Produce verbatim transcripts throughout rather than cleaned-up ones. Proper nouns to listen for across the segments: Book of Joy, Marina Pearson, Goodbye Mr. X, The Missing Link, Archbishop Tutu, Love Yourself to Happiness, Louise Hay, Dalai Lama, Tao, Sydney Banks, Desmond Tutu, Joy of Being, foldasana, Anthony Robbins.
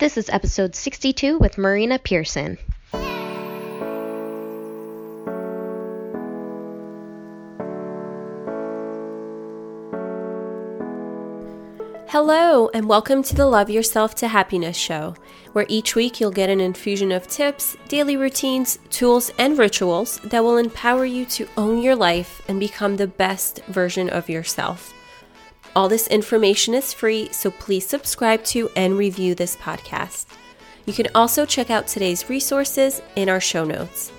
This is episode sixty-two with Marina Pearson. Hello, and welcome to the Love Yourself to Happiness show, where each week you'll get an infusion of tips, daily routines, tools, and rituals that will empower you to own your life and become the best version of yourself. All this information is free, so please subscribe to and review this podcast. You can also check out today's resources in our show notes.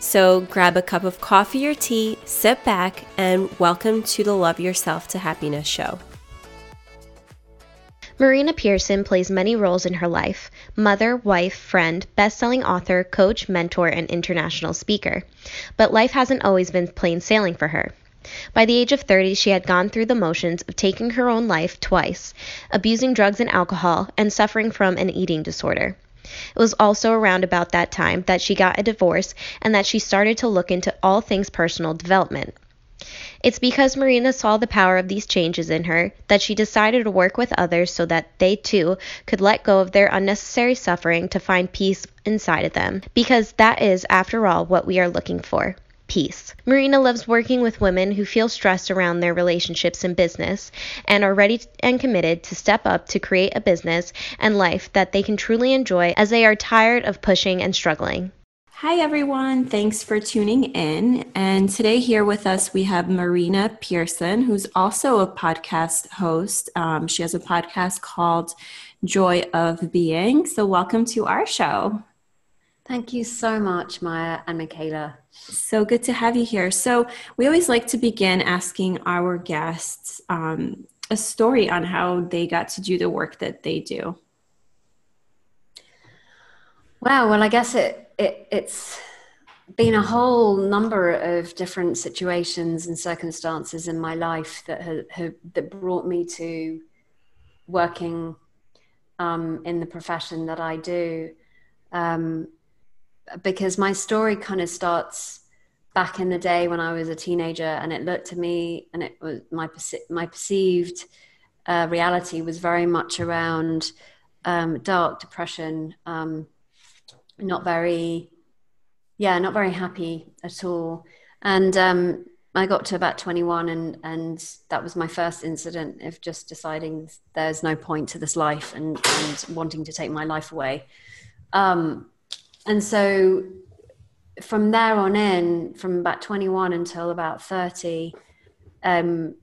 So grab a cup of coffee or tea, sit back, and welcome to the Love Yourself to Happiness show. Marina Pearson plays many roles in her life: mother, wife, friend, best-selling author, coach, mentor, and international speaker. But life hasn't always been plain sailing for her. By the age of thirty, she had gone through the motions of taking her own life twice, abusing drugs and alcohol, and suffering from an eating disorder. It was also around about that time that she got a divorce and that she started to look into all things personal development. It's because Marina saw the power of these changes in her that she decided to work with others so that they too could let go of their unnecessary suffering to find peace inside of them, because that is, after all, what we are looking for: peace. Marina loves working with women who feel stressed around their relationships and business and are ready and committed to step up to create a business and life that they can truly enjoy, as they are tired of pushing and struggling. Hi, everyone. Thanks for tuning in. And today here with us, we have Marina Pearson, who's also a podcast host. Um, she has a podcast called Joy of Being. So welcome to our show. Thank you so much, Maya and Michaela. So good to have you here. So we always like to begin asking our guests um, a story on how they got to do the work that they do. Wow. Well, I guess it It, it's been a whole number of different situations and circumstances in my life that have, have that brought me to working um, in the profession that I do. Um, because my story kind of starts back in the day when I was a teenager, and it looked to me, and it was my my perceived uh, reality was very much around um, dark depression. Um, not very, yeah, not very happy at all. And um, I got to about twenty-one and, and that was my first incident of just deciding there's no point to this life and, and wanting to take my life away. Um, and so from there on in, from about twenty-one until about thirty, um,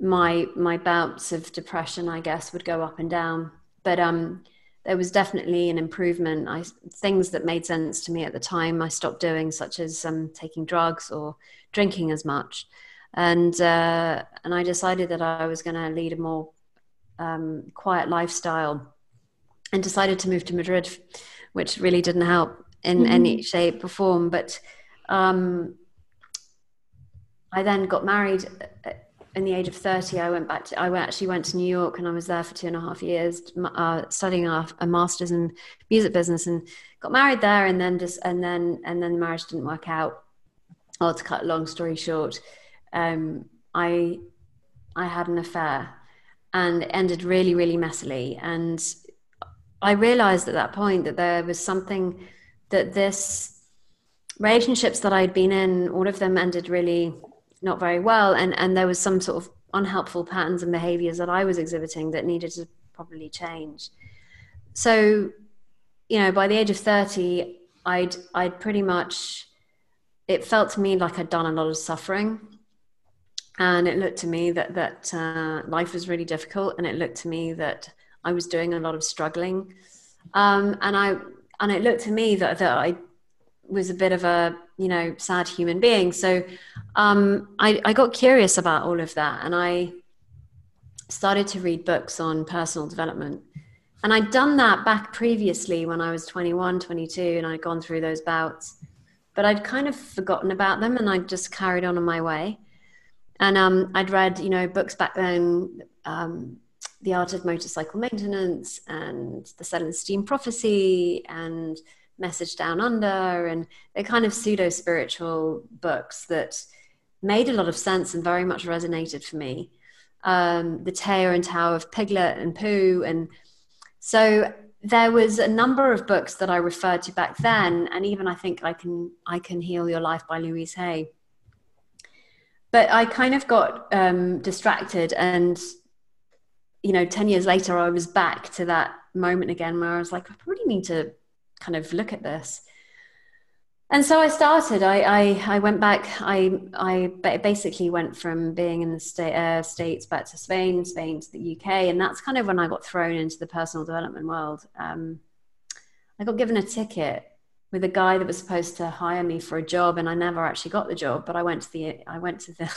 my, my bouts of depression, I guess, would go up and down. But, um, there was definitely an improvement. I, things that made sense to me at the time, I stopped doing, such as um, taking drugs or drinking as much. And uh, and I decided that I was going to lead a more um, quiet lifestyle, and decided to move to Madrid, which really didn't help in mm-hmm. any shape or form. But um, I then got married in the age of thirty. I went back to, I actually went to New York, and I was there for two and a half years uh, studying a, a master's in music business, and got married there. And then just, and then, and then the marriage didn't work out. Or, to cut a long story short, um, I, I had an affair, and it ended really, really messily. And I realized at that point that there was something that this relationships that I'd been in, all of them ended really not very well, and and there was some sort of unhelpful patterns and behaviors that I was exhibiting that needed to probably change. So, you know, by the age of thirty, I'd I'd pretty much, it felt to me like I'd done a lot of suffering, and it looked to me that that uh, life was really difficult, and it looked to me that I was doing a lot of struggling, um, and I and it looked to me that that I was a bit of a, you know, sad human being. So um, I, I got curious about all of that, and I started to read books on personal development. And I'd done that back previously when I was twenty-one, twenty-two, and I'd gone through those bouts, but I'd kind of forgotten about them, and I'd just carried on on my way. And um, I'd read, you know, books back then, um, The Art of Motorcycle Maintenance and The Selling Steam Prophecy and Message Down Under, and they're kind of pseudo-spiritual books that made a lot of sense and very much resonated for me. Um, the Tao and Tao of Piglet and Pooh. And so there was a number of books that I referred to back then, and even I think I Can, I Can Heal Your Life by Louise Hay. But I kind of got um, distracted, and, you know, ten years later, I was back to that moment again where I was like, I really need to kind of look at this. And so I started, I, I, I went back, I, I basically went from being in the sta- uh, States back to Spain, Spain to the U K. And that's kind of when I got thrown into the personal development world. Um, I got given a ticket with a guy that was supposed to hire me for a job, and I never actually got the job, but I went to the, I went to the,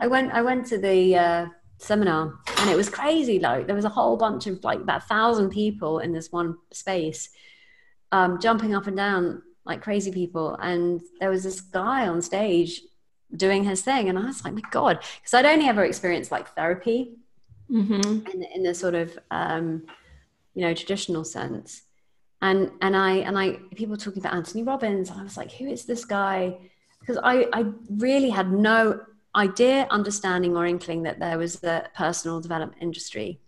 I went, I went to the uh, seminar, and it was crazy. Like, there was a whole bunch of like about a thousand people in this one space, um, jumping up and down like crazy people. And there was this guy on stage doing his thing. And I was like, my God, because I'd only ever experienced like therapy mm-hmm. in, in the sort of, um, you know, traditional sense. And, and I, and I, people talking about Anthony Robbins, and I was like, who is this guy? Because I, I really had no idea, understanding, or inkling that there was the personal development industry.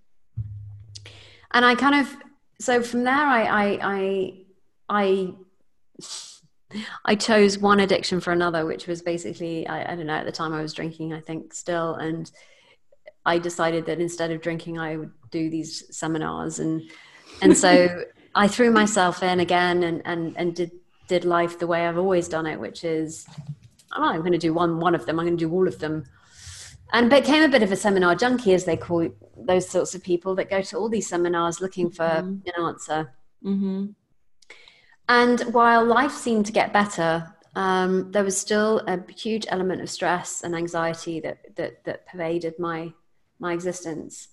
And I kind of, so from there, I, I, I, I I chose one addiction for another, which was basically, I, I don't know, at the time I was drinking, I think still. And I decided that instead of drinking, I would do these seminars. And, and so I threw myself in again and, and, and did, did life the way I've always done it, which is, I'm not going to do one, one of them. I'm going to do all of them. And became a bit of a seminar junkie, as they call those sorts of people that go to all these seminars looking for mm-hmm. an answer. Mm-hmm. And while life seemed to get better, um, there was still a huge element of stress and anxiety that that, that pervaded my my existence.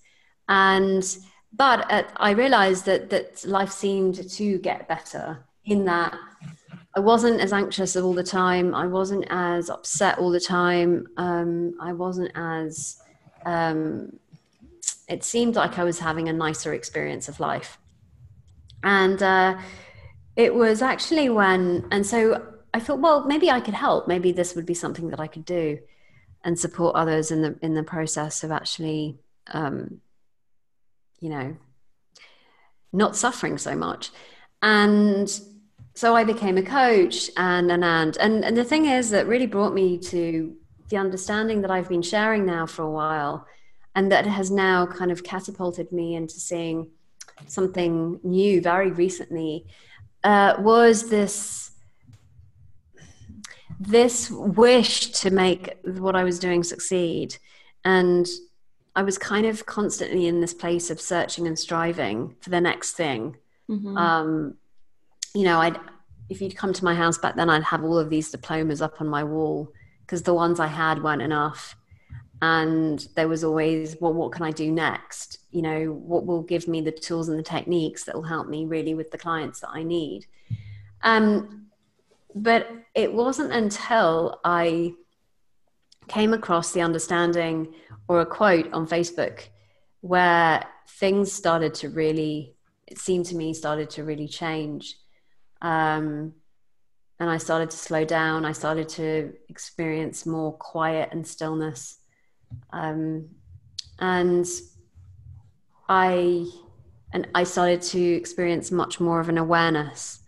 And but at, I realized that that life seemed to get better in that I wasn't as anxious all the time. I wasn't as upset all the time. Um, I wasn't as um, it seemed like I was having a nicer experience of life. And uh, it was actually when, and so I thought, well, maybe I could help. Maybe this would be something that I could do and support others in the in the process of actually, um, you know, not suffering so much. And so I became a coach, and and and and, and the thing is that really brought me to the understanding that I've been sharing now for a while, and that has now kind of catapulted me into seeing something new very recently. Uh, was this this wish to make what I was doing succeed. And I was kind of constantly in this place of searching and striving for the next thing. Mm-hmm. Um, you know, I'd if you'd come to my house back then, I'd have all of these diplomas up on my wall because the ones I had weren't enough. And there was always, well, what can I do next? You know, what will give me the tools and the techniques that will help me really with the clients that I need? Um, but it wasn't until I came across the understanding or a quote on Facebook where things started to really, it seemed to me, started to really change. Um, and I started to slow down. I started to experience more quiet and stillness. Um, and I, and I started to experience much more of an awareness,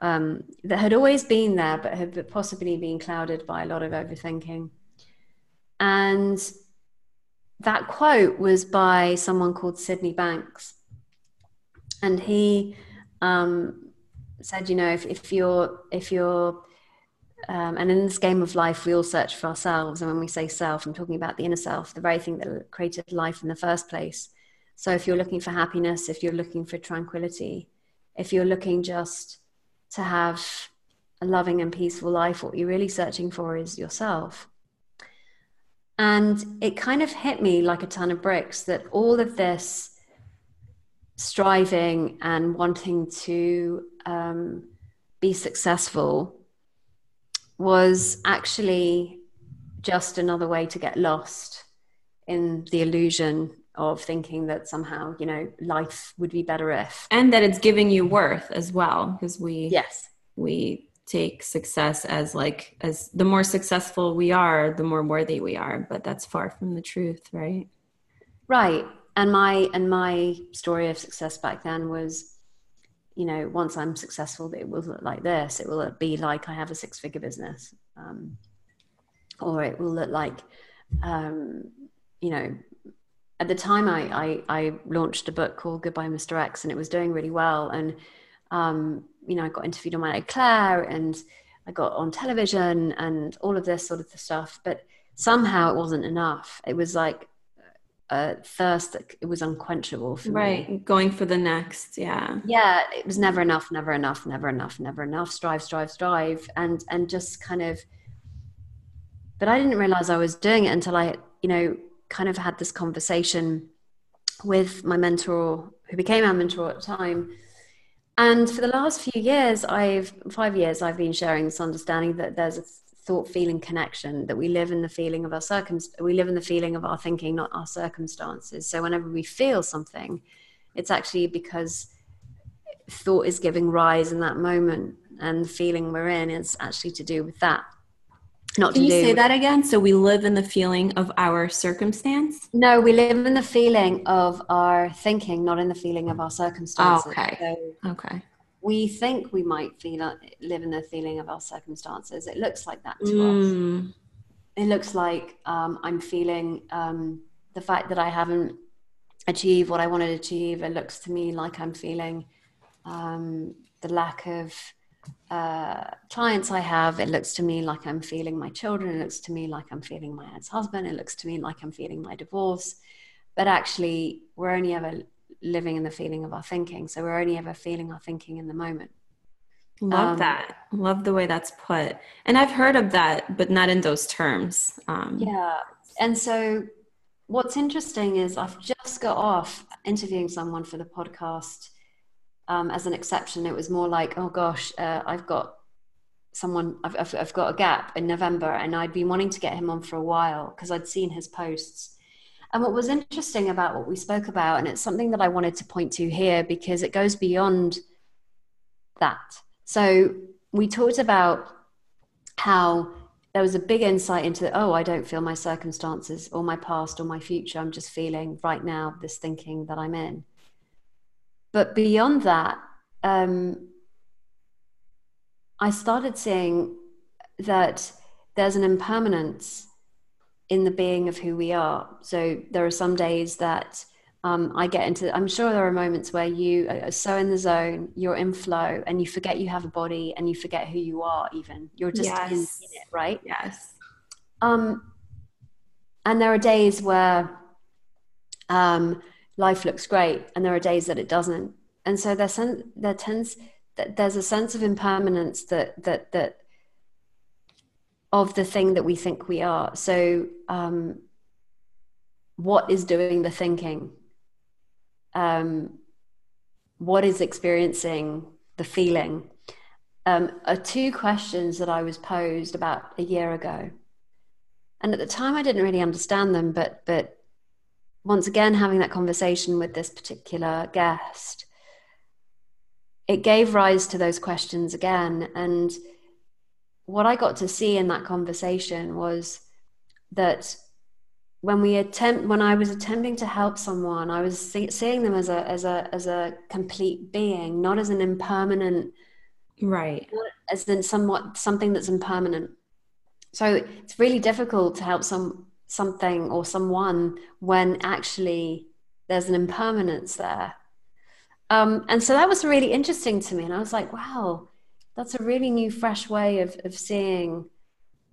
um, that had always been there, but had possibly been clouded by a lot of overthinking. And that quote was by someone called Sydney Banks. And he, um, said, you know, if, if you're, if you're, Um, and in this game of life, we all search for ourselves. And when we say self, I'm talking about the inner self, the very thing that created life in the first place. So if you're looking for happiness, if you're looking for tranquility, if you're looking just to have a loving and peaceful life, what you're really searching for is yourself. And it kind of hit me like a ton of bricks that all of this striving and wanting to um, be successful was actually just another way to get lost in the illusion of thinking that somehow, you know, life would be better if. And that it's giving you worth as well, because we yes. we take success as like, as the more successful we are, the more worthy we are, but that's far from the truth, right? Right. And my, and my story of success back then was you know, once I'm successful, it will look like this. It will be like I have a six-figure business, um, or it will look like, um, you know, at the time I, I, I launched a book called Goodbye Mister X, and it was doing really well. And, um, you know, I got interviewed on My Claire, and I got on television and all of this sort of stuff, but somehow it wasn't enough. It was like a thirst that it was unquenchable for right. me. Right. Going for the next. Yeah. Yeah. It was never enough, never enough, never enough, never enough. Strive, strive, strive. And, and just kind of, but I didn't realize I was doing it until I, you know, kind of had this conversation with my mentor, who became our mentor at the time. And for the last few years, I've five years, I've been sharing this understanding that there's a thought, feeling connection, that we live in the feeling of our circumstance, we live in the feeling of our thinking, not our circumstances. So whenever we feel something, it's actually because thought is giving rise in that moment, and the feeling we're in is actually to do with that. Not Can to you do say with- that again? So we live in the feeling of our circumstance? No, we live in the feeling of our thinking, not in the feeling of our circumstances. Oh, okay. So okay. We think we might feel live in the feeling of our circumstances. It looks like that to mm. us. It looks like um, I'm feeling um, the fact that I haven't achieved what I wanted to achieve. It looks to me like I'm feeling um, the lack of uh clients I have. It looks to me like I'm feeling my children. It looks to me like I'm feeling my ex-husband. It looks to me like I'm feeling my divorce. But actually, we're only ever living in the feeling of our thinking. So we're only ever feeling our thinking in the moment. Love um, that. Love the way that's put. And I've heard of that, but not in those terms. Um, yeah. And so what's interesting is I've just got off interviewing someone for the podcast. Um, as an exception, it was more like, oh gosh, uh, I've got someone, I've, I've, I've got a gap in November, and I'd been wanting to get him on for a while because I'd seen his posts. And what was interesting about what we spoke about, and it's something that I wanted to point to here because it goes beyond that. So we talked about how there was a big insight into, oh, I don't feel my circumstances or my past or my future. I'm just feeling right now this thinking that I'm in. But beyond that, um, I started seeing that there's an impermanence in the being of who we are. So there are some days that um, I get into, I'm sure there are moments where you are so in the zone, you're in flow, and you forget you have a body, and you forget who you are even. You're just yes. in, in it, right? Yes. Um, and there are days where... Um, life looks great, and there are days that it doesn't. And so there's sen- there tends that there's a sense of impermanence that that that of the thing that we think we are. So um, what is doing the thinking? Um, what is experiencing the feeling? Um, are two questions that I was posed about a year ago, and at the time I didn't really understand them, but but. Once again, having that conversation with this particular guest, it gave rise to those questions again. And what I got to see in that conversation was that when we attempt, when I was attempting to help someone, I was see- seeing them as a as a as a complete being, not as an impermanent, right? As in somewhat something that's impermanent. So it's really difficult to help some. something or someone when actually there's an impermanence there. Um, and so that was really interesting to me. And I was like, wow, that's a really new, fresh way of, of seeing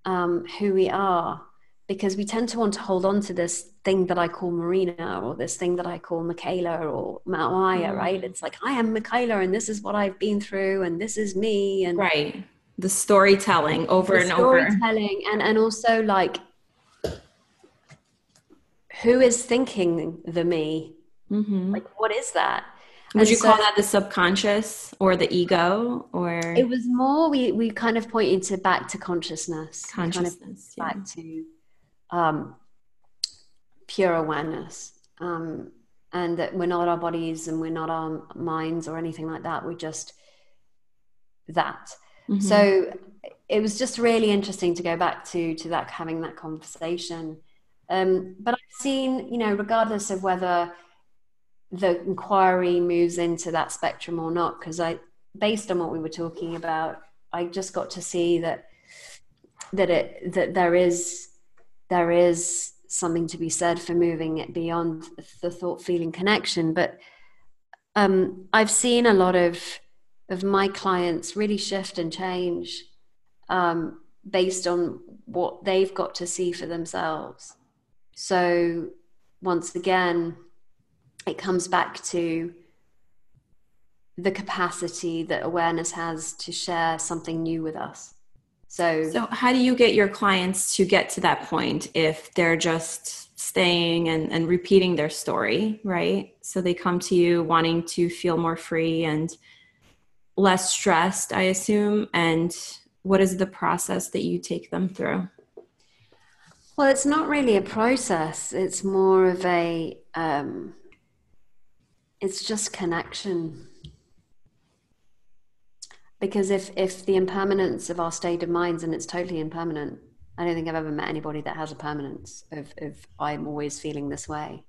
um, who we are, because we tend to want to hold on to this thing that I call Marina, or this thing that I call Michaela or Maya, right? It's like, I am Michaela, and this is what I've been through, and this is me. And right. The storytelling over the and storytelling, over. Storytelling. And, and also like, who is thinking the me? Mm-hmm. Like, what is that? Would and you so, call that the subconscious or the ego? Or it was more we we kind of pointed to back to consciousness, consciousness, kind of back yeah. to um, pure awareness, um, and that we're not our bodies and we're not our minds or anything like that. We're just that. Mm-hmm. So it was just really interesting to go back to to that, having that conversation. Um, but I've seen, you know, regardless of whether the inquiry moves into that spectrum or not. Because I, based on what we were talking about, I just got to see that that it that there is there is something to be said for moving it beyond the thought feeling connection. But um, I've seen a lot of of my clients really shift and change um, based on what they've got to see for themselves. So once again, it comes back to the capacity that awareness has to share something new with us. So, so how do you get your clients to get to that point if they're just staying and, and repeating their story, right? So they come to you wanting to feel more free and less stressed, I assume. And what is the process that you take them through? Well, it's not really a process. It's more of a, um, it's just connection. Because if, if the impermanence of our state of minds, and it's totally impermanent, I don't think I've ever met anybody that has a permanence of, of I'm always feeling this way.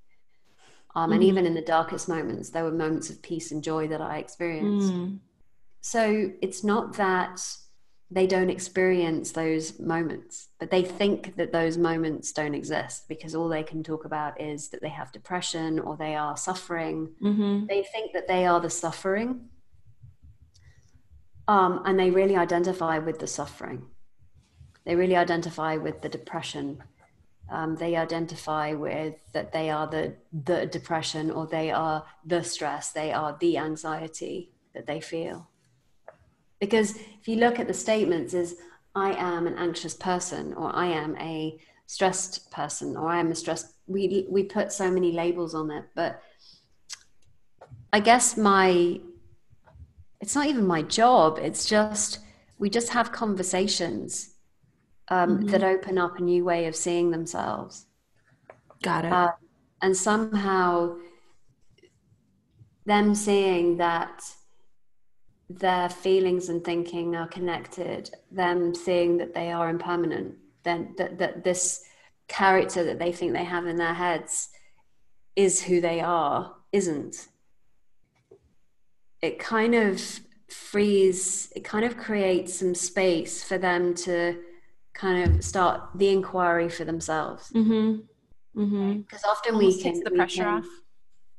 Um, mm. And even in the darkest moments, there were moments of peace and joy that I experienced. Mm. So it's not that they don't experience those moments, but they think that those moments don't exist because all they can talk about is that they have depression or they are suffering. Mm-hmm. They think that they are the suffering. Um, and they really identify with the suffering. They really identify with the depression. Um, they identify with that they are the, the depression, or they are the stress. They are the anxiety that they feel. Because if you look at the statements, is I am an anxious person, or I am a stressed person, or I am a stressed. We we put so many labels on it, but I guess my. It's not even my job. It's just, we just have conversations um, mm-hmm. that open up a new way of seeing themselves. Got it. Uh, and somehow them seeing that their feelings and thinking are connected, them seeing that they are impermanent, then that, that this character that they think they have in their heads is who they are, isn't. It kind of frees, it kind of creates some space for them to kind of start the inquiry for themselves. Mm-hmm. Mm-hmm. Because often Almost we can- takes the pressure can, off.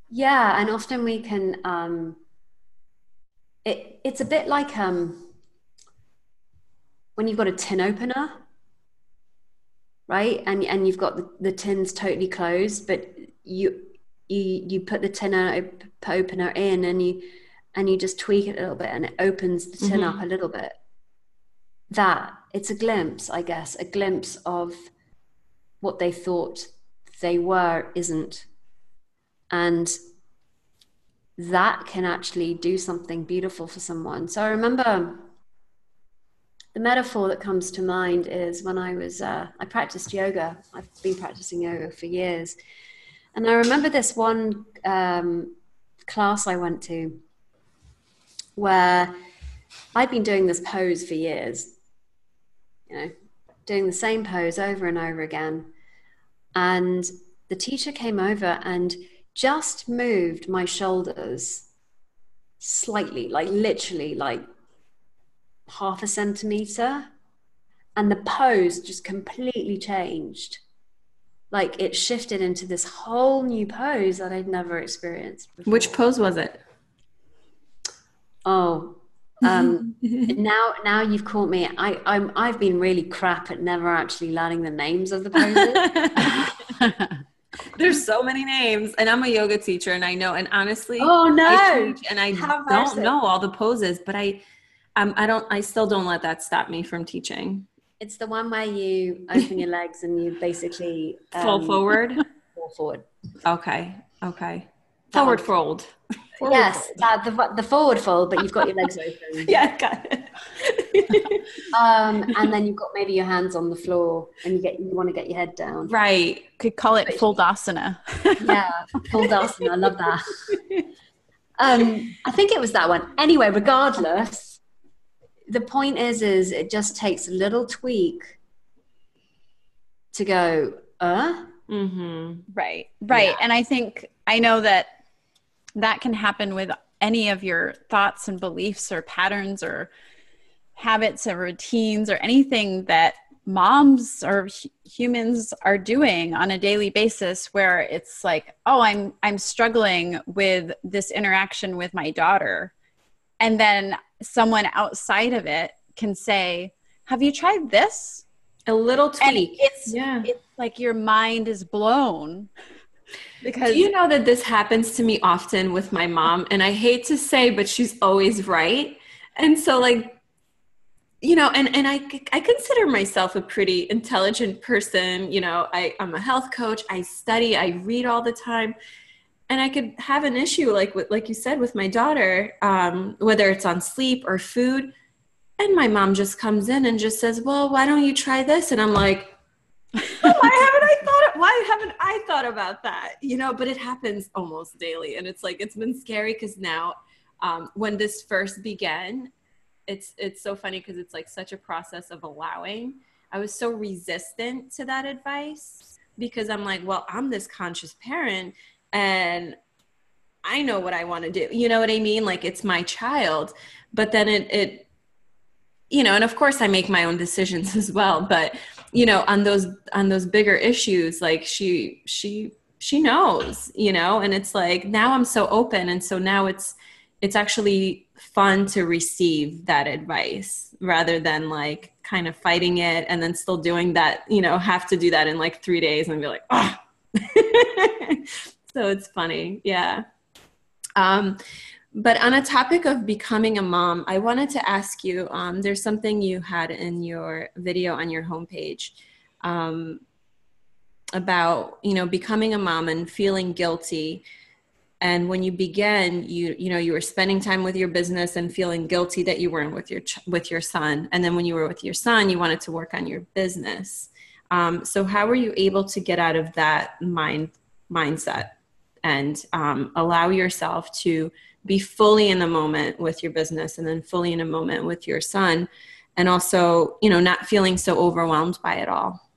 Yeah, and often we can, um, it, it's a bit like um, when you've got a tin opener, right? And and you've got the, the tins totally closed, but you, you, you put the tin op- opener in and you, and you just tweak it a little bit and it opens the tin mm-hmm. up a little bit. That, it's a glimpse, I guess, a glimpse of what they thought they were isn't. And that can actually do something beautiful for someone. So I remember the metaphor that comes to mind is when I was, uh, I practiced yoga. I've been practicing yoga for years. And I remember this one um, class I went to where I'd been doing this pose for years, you know, doing the same pose over and over again. And the teacher came over and just moved my shoulders slightly, like literally like half a centimeter. And the pose just completely changed. Like it shifted into this whole new pose that I'd never experienced before. Which pose was it? Oh, um, now now you've caught me. I, I'm, I've been really crap at never actually learning the names of the poses. There's so many names, and I'm a yoga teacher, and I know. And honestly, oh no, I teach and I How don't know all the poses, but I, um, I don't. I still don't let that stop me from teaching. It's the one where you open your legs and you basically um, fall forward. Fall forward. Okay. Okay. Forward fold. Forward yes, fold. Uh, the the forward fold, but you've got your legs open. Yeah, got it. um, and then you've got maybe your hands on the floor, and you get you want to get your head down. Right. Could call it foldasana. Yeah, foldasana. I love that. Um, I think it was that one. Anyway, regardless, the point is, is it just takes a little tweak to go, uh. Mm-hmm. Right. Right. Yeah. And I think I know that that can happen with any of your thoughts and beliefs or patterns or habits or routines or anything that moms or humans are doing on a daily basis, where it's like, oh, I'm, I'm struggling with this interaction with my daughter. And then someone outside of it can say, have you tried this? A little tweak. It's, yeah. It's like your mind is blown. Because do you know that this happens to me often with my mom? And I hate to say, but she's always right. And so like, you know, and, and I, I consider myself a pretty intelligent person. You know, I, I'm a health coach. I study, I read all the time. And I could have an issue, like, with, like you said, with my daughter, um, whether it's on sleep or food. And my mom just comes in and just says, well, why don't you try this? And I'm like, oh, why haven't I thought, why haven't I thought about that? You know, but it happens almost daily. And it's like, it's been scary because now um, when this first began, it's, it's so funny because it's like such a process of allowing. I was so resistant to that advice because I'm like, well, I'm this conscious parent and I know what I want to do. You know what I mean? Like it's my child, but then it, it, you know, and of course I make my own decisions as well, but you know, on those, on those bigger issues, like she, she, she knows, you know, and it's like, now I'm so open. And so now it's, it's actually fun to receive that advice rather than like kind of fighting it and then still doing that, you know, have to do that in like three days and be like, oh, so it's funny. Yeah. Um, But on a topic of becoming a mom, I wanted to ask you, um, there's something you had in your video on your homepage um, about, you know, becoming a mom and feeling guilty. And when you began, you, you know, you were spending time with your business and feeling guilty that you weren't with your, ch- with your son. And then when you were with your son, you wanted to work on your business. Um, so how were you able to get out of that mind mindset and um, allow yourself to be fully in the moment with your business and then fully in a moment with your son, and also, you know, not feeling so overwhelmed by it all?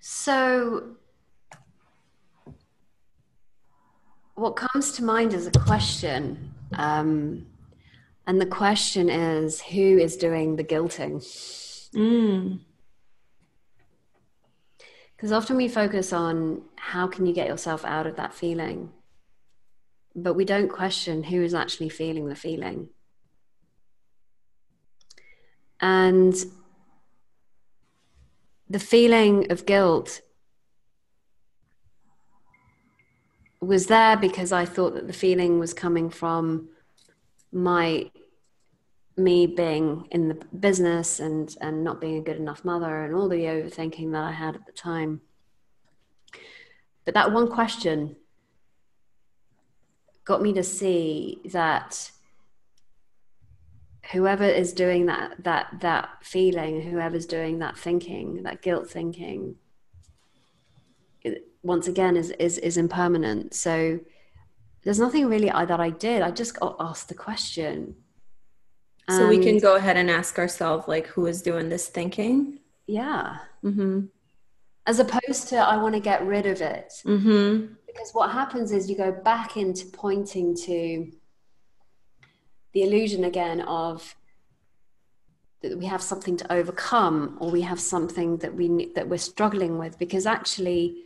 So what comes to mind is a question. Um, and the question is, who is doing the guilting? Mm. Because often we focus on how can you get yourself out of that feeling? But we don't question who is actually feeling the feeling. And the feeling of guilt was there because I thought that the feeling was coming from my, me being in the business and, and not being a good enough mother and all the overthinking that I had at the time. But that one question got me to see that whoever is doing that, that, that feeling, whoever's doing that thinking, that guilt thinking, it, once again, is, is, is impermanent. So there's nothing really I, that I did. I just got asked the question. And so we can go ahead and ask ourselves, like, who is doing this thinking? Yeah. Mm-hmm. As opposed to, I want to get rid of it. Mm-hmm. Because what happens is you go back into pointing to the illusion again of that we have something to overcome, or we have something that we that we're struggling with. Because actually,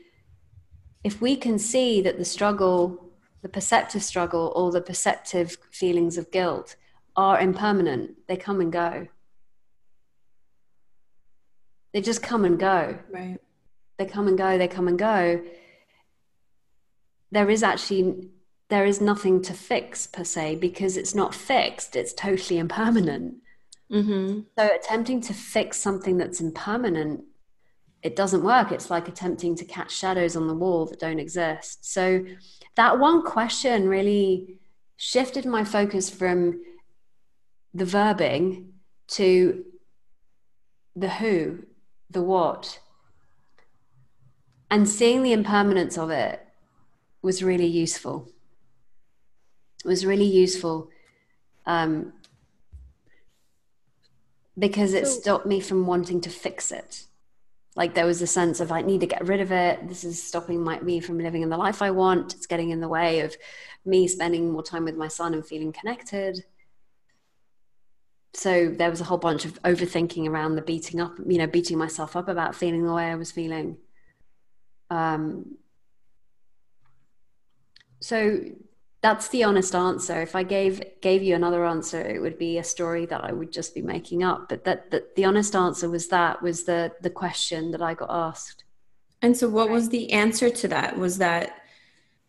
if we can see that the struggle, the perceptive struggle, or the perceptive feelings of guilt are impermanent, they come and go. They just come and go. Right. They come and go. They come and go. There is actually, there is nothing to fix per se, because it's not fixed. It's totally impermanent. Mm-hmm. So attempting to fix something that's impermanent, it doesn't work. It's like attempting to catch shadows on the wall that don't exist. So that one question really shifted my focus from the verbing to the who, the what, and seeing the impermanence of it. was really useful. It was really useful um, because it so, stopped me from wanting to fix it. Like there was a sense of I need to get rid of it. This is stopping my, me from living in the life I want. It's getting in the way of me spending more time with my son and feeling connected. So there was a whole bunch of overthinking around the beating up, you know, beating myself up about feeling the way I was feeling. Um, so that's the honest answer. If I gave gave you another answer, it would be a story that I would just be making up. But that, that the honest answer was that was the the question that I got asked. And so what was the answer to that? Was that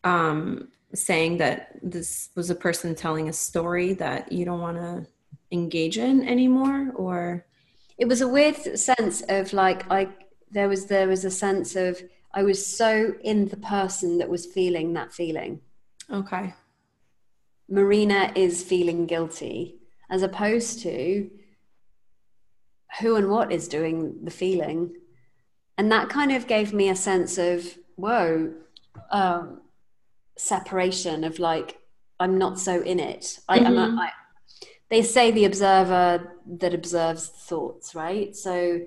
um, saying that this was a person telling a story that you don't want to engage in anymore? Or it was a weird sense of like, I there was there was a sense of I was so in the person that was feeling that feeling. Okay. Marina is feeling guilty, as opposed to who and what is doing the feeling. And that kind of gave me a sense of, whoa, um, separation of like, I'm not so in it. I, mm-hmm. I'm a, I, they say the observer that observes thoughts, right? So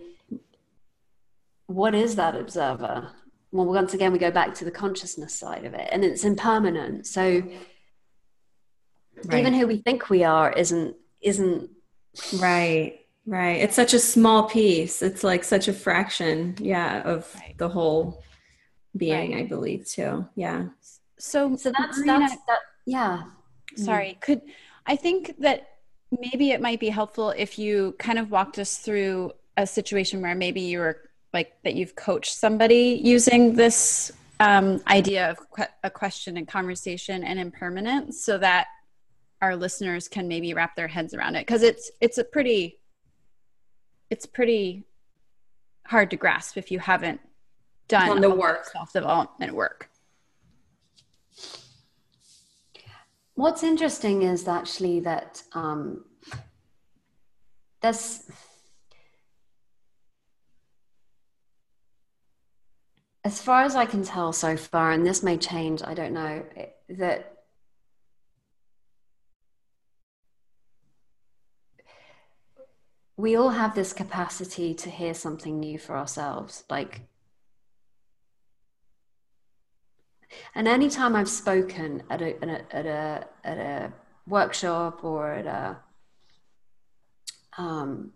what is that observer? Well, once again, we go back to the consciousness side of it, and it's impermanent. So right. Even who we think we are isn't, isn't. Right. Right. It's such a small piece. It's like such a fraction. Yeah. Of right. the whole being, right. I believe too. Yeah. So, so that's, Marina, that's, that, yeah. Sorry. Mm. Could, I think that maybe it might be helpful if you kind of walked us through a situation where maybe you were like that you've coached somebody using this um, idea of que- a question and conversation and impermanence, so that our listeners can maybe wrap their heads around it. Cause it's, it's a pretty, it's pretty hard to grasp if you haven't done the work, self-development work. What's interesting is actually that um, there's as far as I can tell so far, and this may change, I don't know, that we all have this capacity to hear something new for ourselves. Like, and anytime I've spoken at a, at a, at a workshop or at a, um,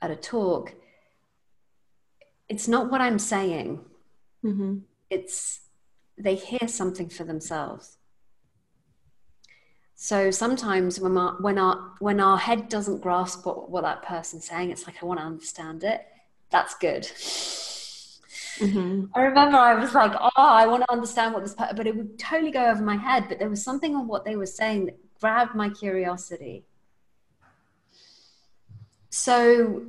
at a talk, it's not what I'm saying. Mm-hmm. It's they hear something for themselves. So sometimes when our, when our, when our head doesn't grasp what, what that person's saying, it's like, I want to understand it. That's good. Mm-hmm. I remember I was like, oh, I want to understand what this, per-, but it would totally go over my head. But there was something on what they were saying that grabbed my curiosity. So,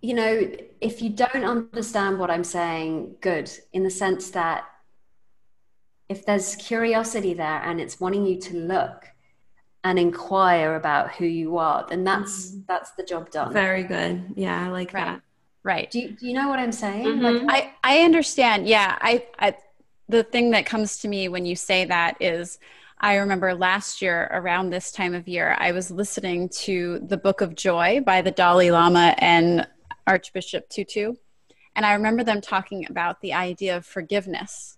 you know, if you don't understand what I'm saying, good, in the sense that if there's curiosity there and it's wanting you to look and inquire about who you are, then that's, that's the job done. Very good. Yeah. I like right. that. Right. Do you, do you know what I'm saying? Mm-hmm. Like, I, I understand. Yeah. I, I, the thing that comes to me when you say that is, I remember last year around this time of year, I was listening to the Book of Joy by the Dalai Lama and Archbishop Tutu. And I remember them talking about the idea of forgiveness.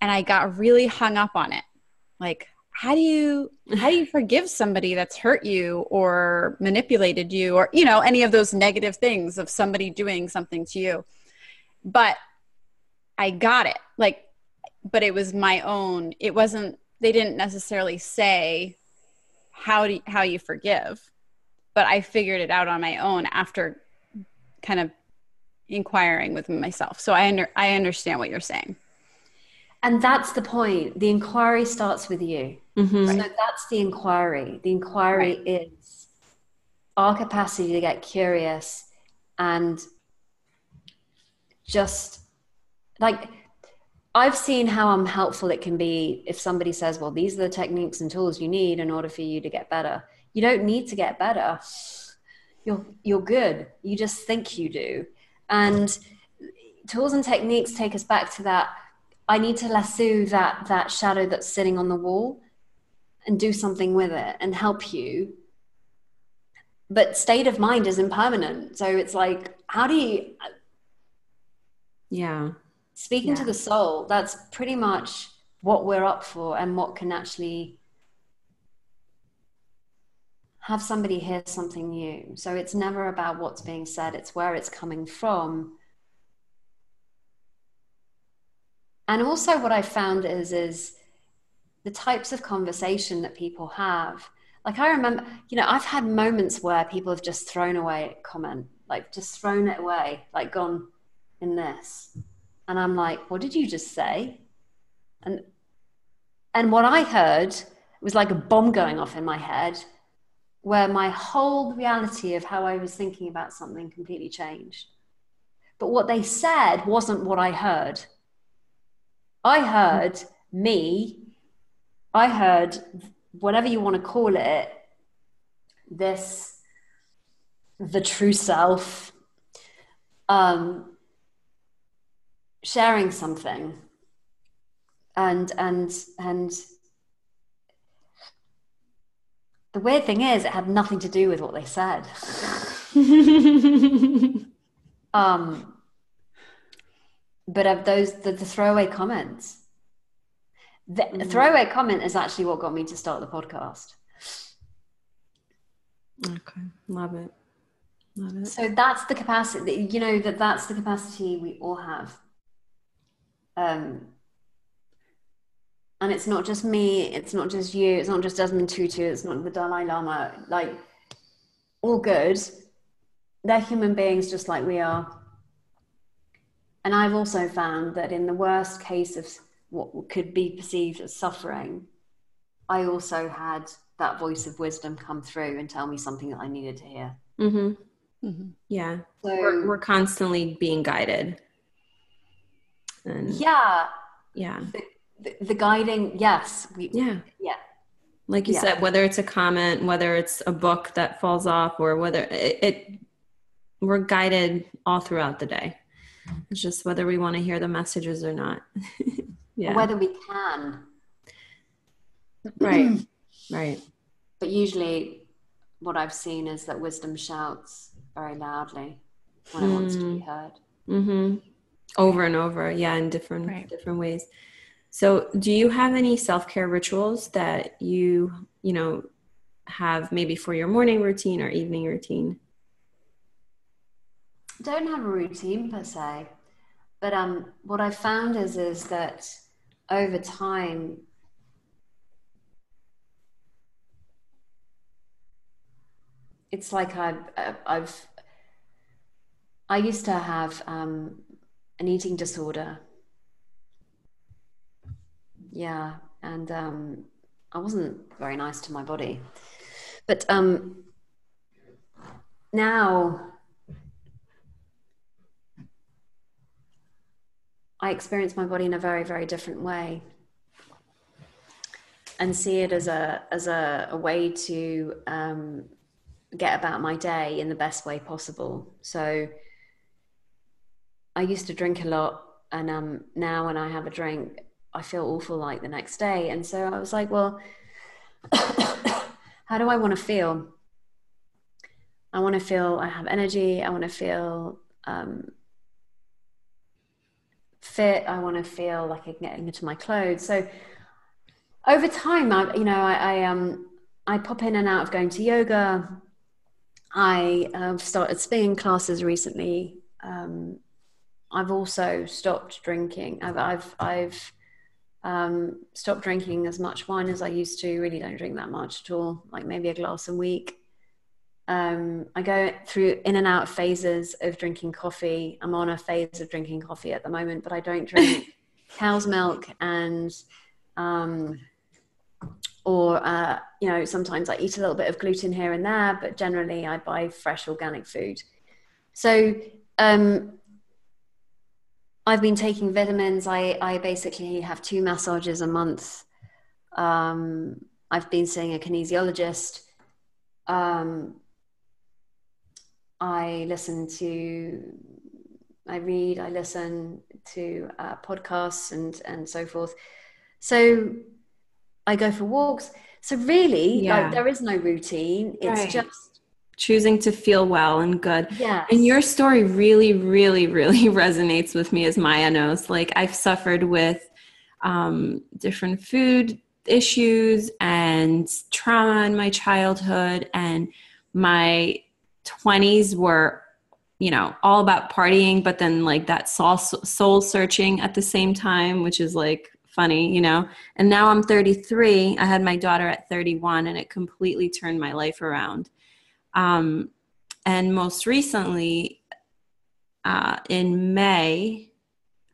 And I got really hung up on it. Like, how do you, how do you forgive somebody that's hurt you or manipulated you or, you know, any of those negative things of somebody doing something to you? But I got it. Like, but it was my own, it wasn't, they didn't necessarily say how do you, how you forgive, but I figured it out on my own after kind of inquiring with myself. So I under, I understand what you're saying. And that's the point. The inquiry starts with you. Mm-hmm. So right. that's the inquiry. The inquiry right. is our capacity to get curious and just like, I've seen how unhelpful it can be if somebody says, well, these are the techniques and tools you need in order for you to get better. You don't need to get better. You're, you're good. You just think you do. And tools and techniques take us back to that. I need to lasso that, that shadow that's sitting on the wall and do something with it and help you. but state of mind is impermanent. So it's like, how do you, yeah, speaking yeah. to the soul, that's pretty much what we're up for, and what can actually have somebody hear something new. So it's never about what's being said, it's where it's coming from. And also what I found is, is the types of conversation that people have. Like I remember, you know, I've had moments where people have just thrown away a comment, like just thrown it away, like gone in this. And I'm like, what did you just say? And, and what I heard was like a bomb going off in my head, where my whole reality of how I was thinking about something completely changed. But what they said wasn't what I heard. I heard me, I heard whatever you want to call it, this, the true self, um, sharing something. And, and, and the weird thing is, it had nothing to do with what they said. um, but of those, the, the throwaway comments, the mm. throwaway comment is actually what got me to start the podcast. Okay. Love it. Love it. So that's the capacity, you know, that that's the capacity we all have. Um, And it's not just me, it's not just you, it's not just Desmond Tutu, it's not the Dalai Lama, like, all good. They're human beings just like we are. And I've also found that in the worst case of what could be perceived as suffering, I also had that voice of wisdom come through and tell me something that I needed to hear. Mm-hmm. Mm-hmm. Yeah. So, we're, we're constantly being guided. And yeah. Yeah. But, The, the guiding, yes. We, yeah. Yeah. Like you yeah. said, whether it's a comment, whether it's a book that falls off, or whether it, it, we're guided all throughout the day. It's just whether we want to hear the messages or not. yeah. Or whether we can. Right. right. But usually what I've seen is that wisdom shouts very loudly when mm. it wants to be heard. Mm-hmm. Over and over. Yeah. In different, right. different ways. So do you have any self-care rituals that you, you know, have maybe for your morning routine or evening routine? I don't have a routine per se, but um, what I found is, is that over time, it's like I've, I've, I used to have um, an eating disorder. Yeah. And um, I wasn't very nice to my body. But um, now I experience my body in a very, very different way, and see it as a, as a, a way to um, get about my day in the best way possible. So I used to drink a lot, and um, now when I have a drink, I feel awful like the next day. And so I was like, well, how do I want to feel? I want to feel I have energy. I want to feel um, fit. I want to feel like I can get into my clothes. So over time, I, you know, I, I, um, I pop in and out of going to yoga. I have started spinning classes recently. Um, I've also stopped drinking. I've, I've, I've, um stopped drinking as much wine as I used to. Really don't drink that much at all, like maybe a glass a week. um I go through in and out phases of drinking coffee. I'm on a phase of drinking coffee at the moment, but I don't drink cow's milk, and um or uh you know, sometimes I eat a little bit of gluten here and there, but generally I buy fresh organic food. So um I've been taking vitamins. I, I basically have two massages a month. Um, I've been seeing a kinesiologist. Um, I listen to, I read, I listen to uh, podcasts and, and so forth. So I go for walks. So really, yeah. like, there is no routine. It's right. just choosing to feel well and good. Yes. And your story really, really, really resonates with me, as Maya knows. Like, I've suffered with um, different food issues and trauma in my childhood, and my twenties were, you know, all about partying, but then like that soul, soul searching at the same time, which is like funny, you know. And now I'm thirty-three. I had my daughter at thirty-one, and it completely turned my life around. Um, and most recently, uh, in May,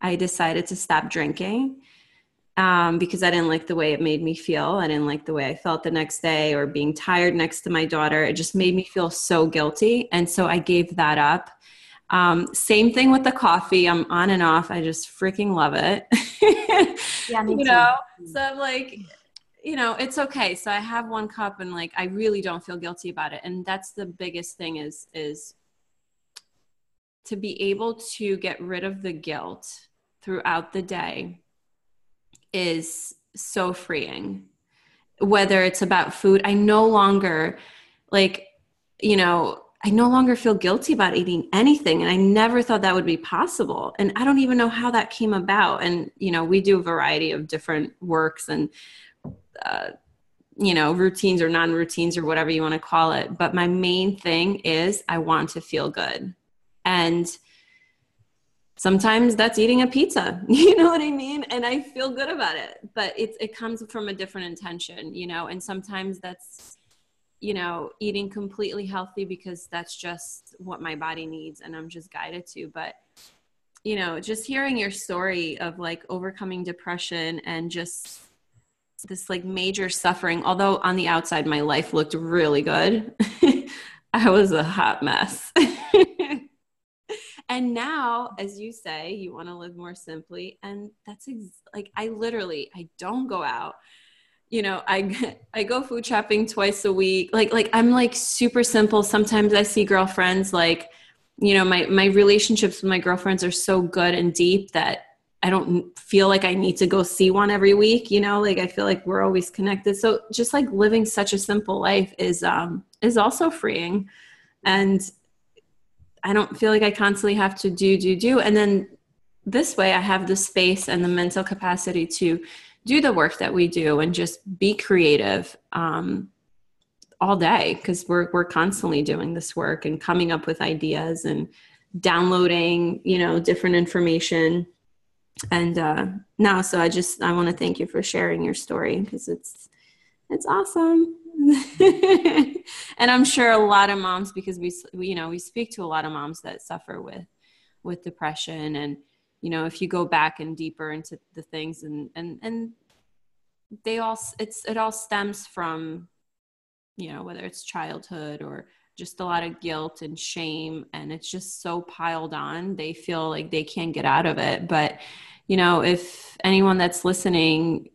I decided to stop drinking um, because I didn't like the way it made me feel. I didn't like the way I felt the next day, or being tired next to my daughter. It just made me feel so guilty. And so I gave that up. Um, same thing with the coffee. I'm on and off. I just freaking love it. Yeah, me you know? Too. So I'm like, you know, it's okay. So I have one cup, and like, I really don't feel guilty about it. And that's the biggest thing, is, is to be able to get rid of the guilt throughout the day is so freeing, whether it's about food. I no longer like, you know, I no longer feel guilty about eating anything. And I never thought that would be possible. And I don't even know how that came about. And, you know, we do a variety of different works and, Uh, you know, routines or non-routines or whatever you want to call it. But my main thing is I want to feel good. And sometimes that's eating a pizza, you know what I mean? And I feel good about it, but it's, it comes from a different intention, you know? And sometimes that's, you know, eating completely healthy because that's just what my body needs and I'm just guided to. But, you know, just hearing your story of like overcoming depression and just this like major suffering, although on the outside, my life looked really good. I was a hot mess. And now, as you say, you want to live more simply. And that's ex- like, I literally, I don't go out, you know, I, I go food shopping twice a week. Like, like I'm like super simple. Sometimes I see girlfriends, like, you know, my, my relationships with my girlfriends are so good and deep that I don't feel like I need to go see one every week, you know, like I feel like we're always connected. So just like living such a simple life is, um, is also freeing. And I don't feel like I constantly have to do, do, do. And then this way I have the space and the mental capacity to do the work that we do and just be creative, um, all day. Cause we're, we're constantly doing this work and coming up with ideas and downloading, you know, different information. And uh, now, so I just, I want to thank you for sharing your story because it's, it's awesome. And I'm sure a lot of moms, because we, we, you know, we speak to a lot of moms that suffer with, with depression. And, you know, if you go back and deeper into the things and, and, and they all, it's, it all stems from, you know, whether it's childhood or just a lot of guilt and shame, and it's just so piled on. They feel like they can't get out of it. But, you know, if anyone that's listening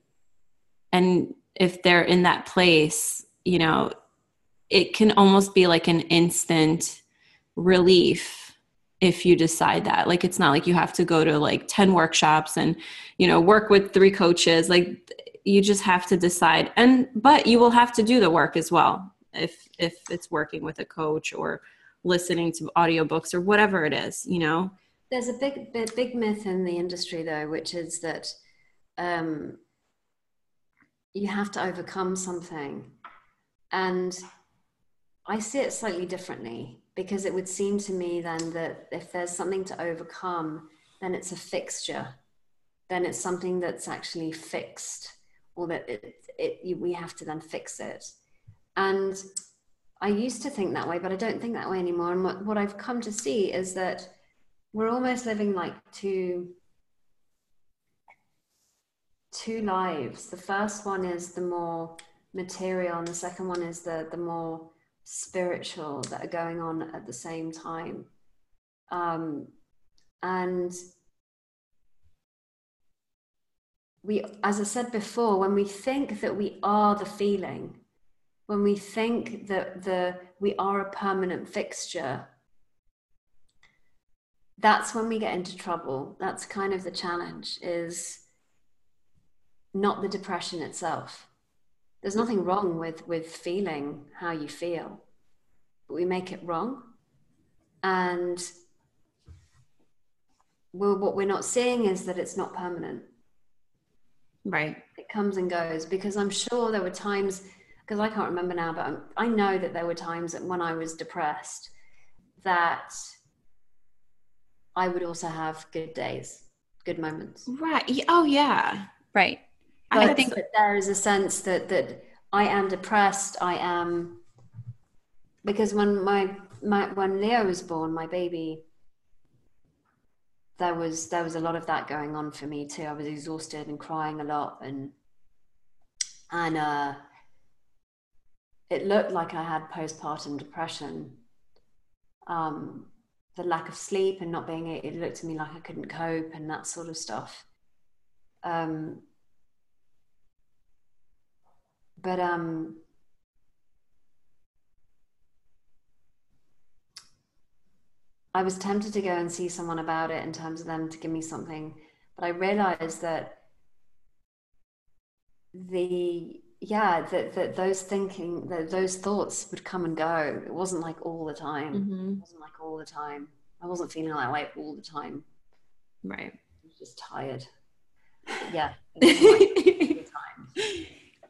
and if they're in that place, you know, it can almost be like an instant relief if you decide that. Like, it's not like you have to go to like ten workshops and, you know, work with three coaches. Like, you just have to decide. And, but you will have to do the work as well. If, if it's working with a coach or listening to audiobooks or whatever it is, you know, there's a big, big, big myth in the industry though, which is that, um, you have to overcome something. And I see it slightly differently, because it would seem to me then that if there's something to overcome, then it's a fixture, then it's something that's actually fixed, or that it, it, you, we have to then fix it. And I used to think that way, but I don't think that way anymore. And what, what I've come to see is that we're almost living like two, two lives. The first one is the more material, and the second one is the, the more spiritual that are going on at the same time. Um, and we, as I said before, when we think that we are the feeling, when we think that the we are a permanent fixture, that's when we get into trouble. That's kind of the challenge, is not the depression itself. There's nothing wrong with, with feeling how you feel. but we make it wrong. And we're, what we're not seeing is that it's not permanent. Right. It comes and goes, because I'm sure there were times, because I can't remember now, but I'm, I know that there were times that when I was depressed that I would also have good days, good moments. Right. Oh, yeah. Right. But I think that there is a sense that, that I am depressed. I am, because when my, my, when Leo was born, my baby, there was, there was a lot of that going on for me too. I was exhausted and crying a lot, and, and, uh, it looked like I had postpartum depression. Um, the lack of sleep and not being, it looked to me like I couldn't cope and that sort of stuff. Um, But um, I was tempted to go and see someone about it in terms of them to give me something. But I realized that the, yeah, that, that those thinking, that those thoughts would come and go. It wasn't like all the time. Mm-hmm. It wasn't like all the time. I wasn't feeling that way all the time. Right. I was just tired. But yeah. It wasn't like all the time.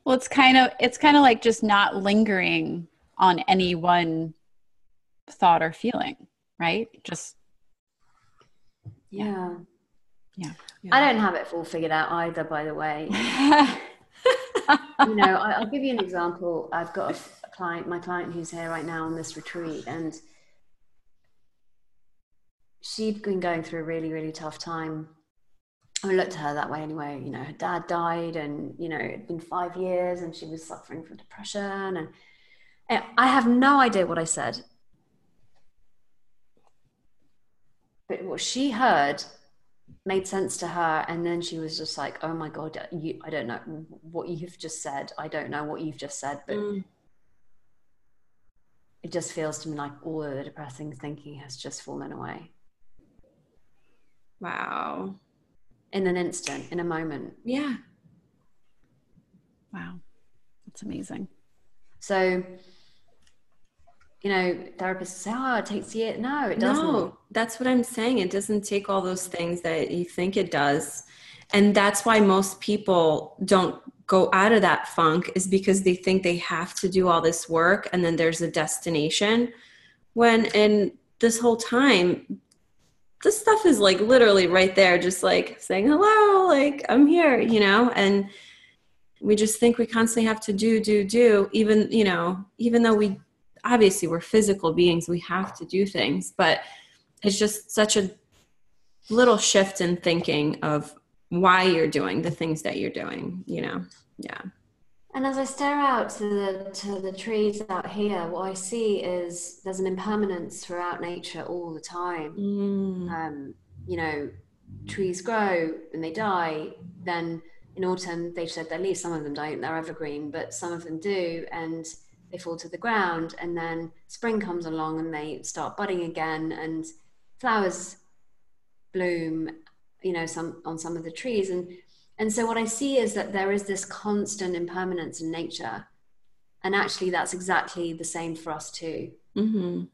Well, it's kind of, it's kind of like just not lingering on any one thought or feeling, right? Just, yeah. Yeah. yeah. I don't have it all figured out either, by the way. You know, I, I'll give you an example. I've got a client, my client who's here right now on this retreat, and she'd been going through a really, really tough time. I looked at her that way anyway. You know, her dad died, and, you know, it'd been five years and she was suffering from depression. And, and I have no idea what I said. But what she heard made sense to her. And then she was just like, oh my God, you, I don't know what you've just said. I don't know what you've just said, but mm. it just feels to me like all of the depressing thinking has just fallen away. Wow. In an instant, in a moment. Yeah. Wow. That's amazing. So, you know, therapists say, oh, it takes years. No, it doesn't. No, that's what I'm saying. It doesn't take all those things that you think it does. And that's why most people don't go out of that funk, is because they think they have to do all this work and then there's a destination. When in this whole time, this stuff is like literally right there, just like saying, hello, like I'm here, you know, and we just think we constantly have to do, do, do, even, you know, even though we obviously we're physical beings, we have to do things, but it's just such a little shift in thinking of why you're doing the things that you're doing, you know? Yeah. And as I stare out to the, to the trees out here, what I see is there's an impermanence throughout nature all the time. Mm. Um, you know, trees grow and they die. Then in autumn, they shed their leaves. Some of them don't, they're evergreen, but some of them do. And they fall to the ground. And then spring comes along and they start budding again. And flowers bloom, you know, some on some of the trees. And And so what I see is that there is this constant impermanence in nature. And actually that's exactly the same for us too. Mm-hmm.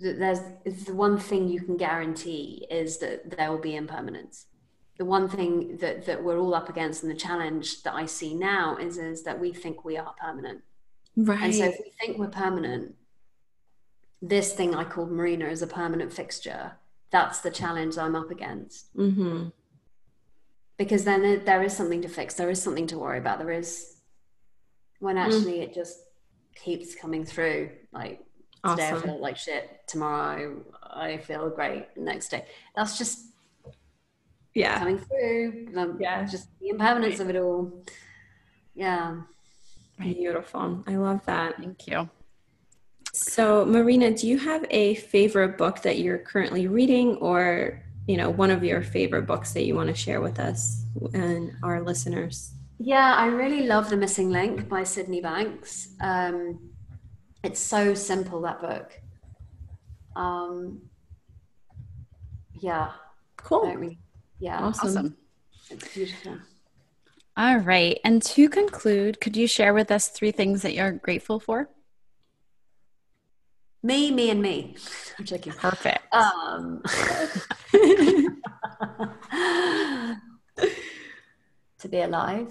There's, the one thing you can guarantee is that there will be impermanence. The one thing that, that we're all up against, and the challenge that I see now is, is that we think we are permanent. Right. And so if we think we're permanent, this thing I call Marina is a permanent fixture. That's the challenge I'm up against. Mm-hmm. Because then there is something to fix. There is something to worry about. There is, when actually mm. it just keeps coming through. Like awesome. Today I feel like shit. Tomorrow I feel great. Next day. That's just yeah coming through. Um, yeah. Just the impermanence right. of it all. Yeah. Beautiful. I love that. Thank you. So Marina, do you have a favorite book that you're currently reading, or you know, one of your favorite books that you want to share with us and our listeners? Yeah, I really love The Missing Link by Sydney Banks. Um, it's so simple, that book. Um, yeah. Cool. Really, yeah. Awesome. awesome. It's beautiful. All right. And to conclude, could you share with us three things that you're grateful for? Me, me, and me. I'm joking. Perfect. Um, to be alive.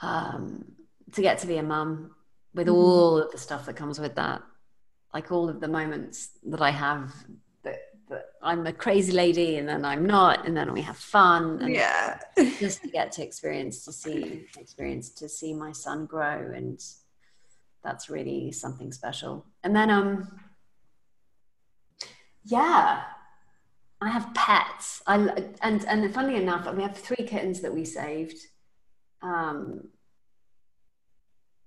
Um, to get to be a mum with all of the stuff that comes with that. Like all of the moments that I have that, that I'm a crazy lady and then I'm not, and then we have fun. And yeah. Just to get to experience, to see, experience, to see my son grow, and that's really something special. And then, um, yeah, I have pets. I, and, and funnily enough, we have three kittens that we saved. Um,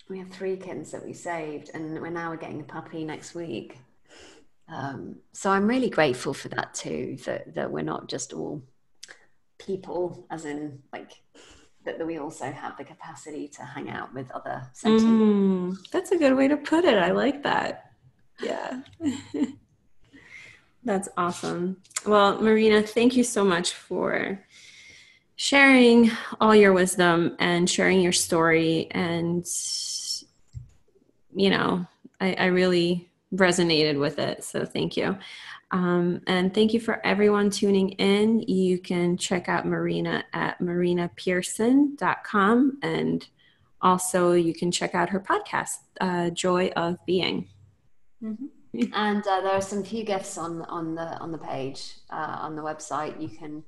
we have three kittens that we saved, and we're now we're getting a puppy next week. Um, so I'm really grateful for that too, that, that we're not just all people, as in like, that, that we also have the capacity to hang out with other sentient. Mm, that's a good way to put it. I like that. Yeah. That's awesome. Well, Marina, thank you so much for sharing all your wisdom and sharing your story. And, you know, I, I really resonated with it. So thank you. Um, and thank you for everyone tuning in. You can check out Marina at marina pearson dot com. And also you can check out her podcast, uh, Joy of Being. Mm-hmm. And uh, there are some few gifts on, on the, on the page, uh, on the website. You can,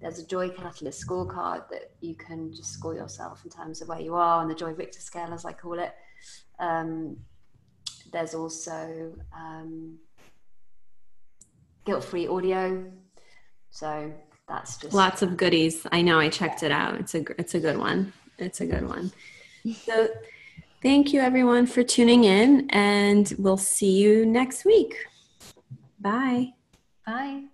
there's a Joy Catalyst scorecard that you can just score yourself in terms of where you are on the Joy Richter scale, as I call it. Um, there's also um, guilt-free audio. So that's just... Lots of goodies. I know, I checked it out. It's a, it's a good one. It's a good one. So thank you everyone for tuning in, and we'll see you next week. Bye. Bye.